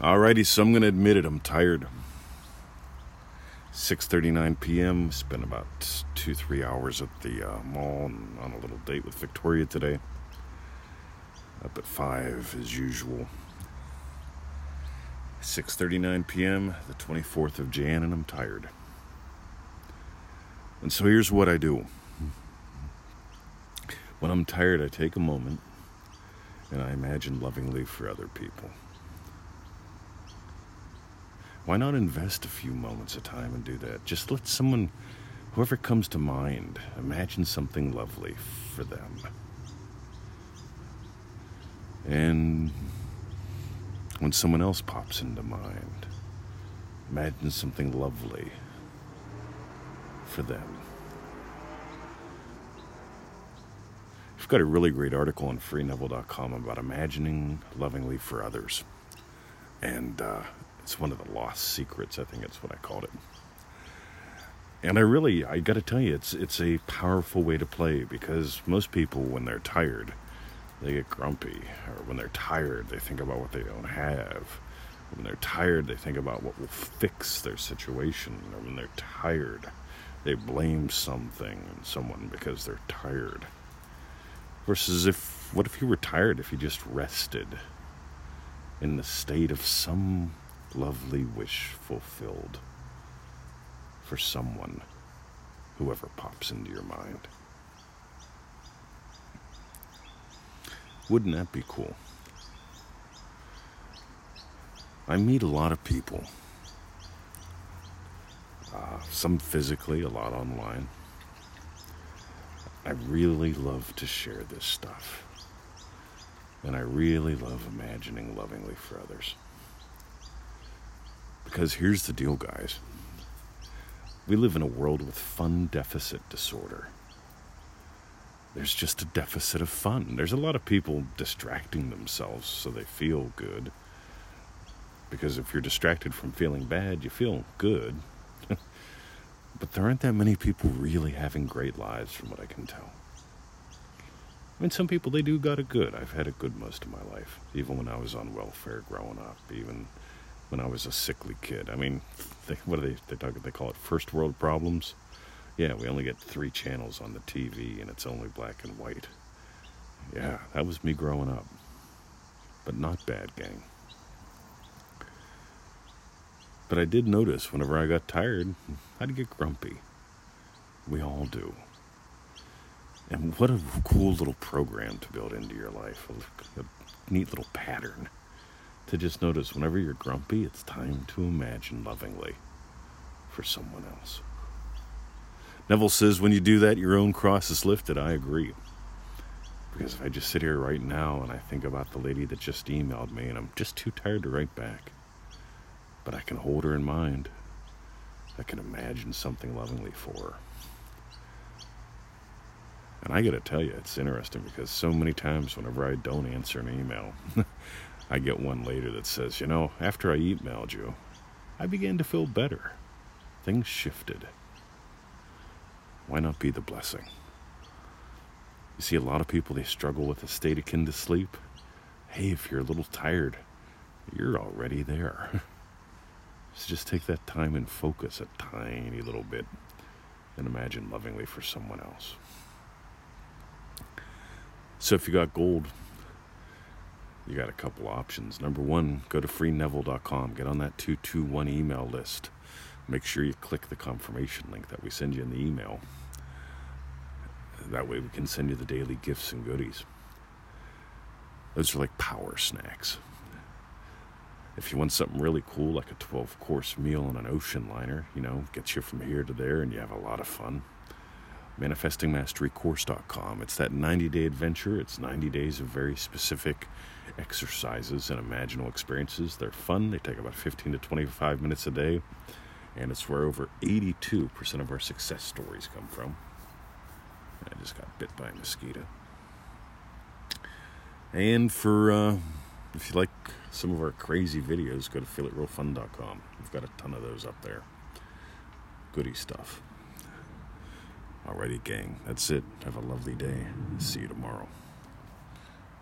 Alrighty, so I'm going to admit it, I'm tired. 6:39 p.m. Spent about 2-3 hours at the mall and on a little date with Victoria today. Up at 5 as usual. 6:39 p.m. the 24th of Jan, and I'm tired. And so here's what I do. When I'm tired, I take a moment and I imagine lovingly for other people. Why not invest a few moments of time and do that? Just let someone, whoever comes to mind, imagine something lovely for them. And when someone else pops into mind, imagine something lovely for them. I've got a really great article on FreeNeville.com about imagining lovingly for others. And, it's one of the lost secrets, I think it's what I called it. And I got to tell you, it's a powerful way to play, because most people, when they're tired, they get grumpy. Or when they're tired, they think about what they don't have. Or when they're tired, they think about what will fix their situation. Or when they're tired, they blame something and someone because they're tired. Versus what if you were tired if you just rested in the state of some lovely wish fulfilled for someone, whoever pops into your mind. Wouldn't that be cool? I meet a lot of people, some physically, a lot online. I really love to share this stuff, and I really love imagining lovingly for others. Because here's the deal, guys. We live in a world with fun deficit disorder. There's just a deficit of fun. There's a lot of people distracting themselves so they feel good. Because if you're distracted from feeling bad, you feel good. But there aren't that many people really having great lives, from what I can tell. I mean, some people, they do got it good. I've had it good most of my life. Even when I was on welfare growing up, even when I was a sickly kid. I mean, they call it first world problems. Yeah, we only get 3 channels on the TV and it's only black and white. Yeah, that was me growing up. But not bad, gang. But I did notice whenever I got tired, I'd get grumpy. We all do. And what a cool little program to build into your life. A neat little pattern. To just notice whenever you're grumpy, it's time to imagine lovingly for someone else. Neville says when you do that, your own cross is lifted. I agree. Because if I just sit here right now and I think about the lady that just emailed me and I'm just too tired to write back, but I can hold her in mind. I can imagine something lovingly for her. And I got to tell you, it's interesting because so many times whenever I don't answer an email, I get one later that says, after I emailed you, I began to feel better. Things shifted. Why not be the blessing? You see, a lot of people, they struggle with a state akin to sleep. Hey, if you're a little tired, you're already there. So just take that time and focus a tiny little bit and imagine lovingly for someone else. So if you got gold, you got a couple options. Number one, go to FreeNeville.com. Get on that 221 email list. Make sure you click the confirmation link that we send you in the email. That way we can send you the daily gifts and goodies. Those are like power snacks. If you want something really cool, like a 12-course meal on an ocean liner, gets you from here to there and you have a lot of fun. manifestingmasterycourse.com. It's that 90-day adventure. It's 90 days of very specific exercises and imaginal experiences. They're fun. They take about 15 to 25 minutes a day, and it's where over 82% of our success stories come from. I just got bit by a mosquito. And for if you like some of our crazy videos, go to feelitrealfun.com. We've got a ton of those up there. Goody stuff. Alrighty, gang. That's it. Have a lovely day. See you tomorrow.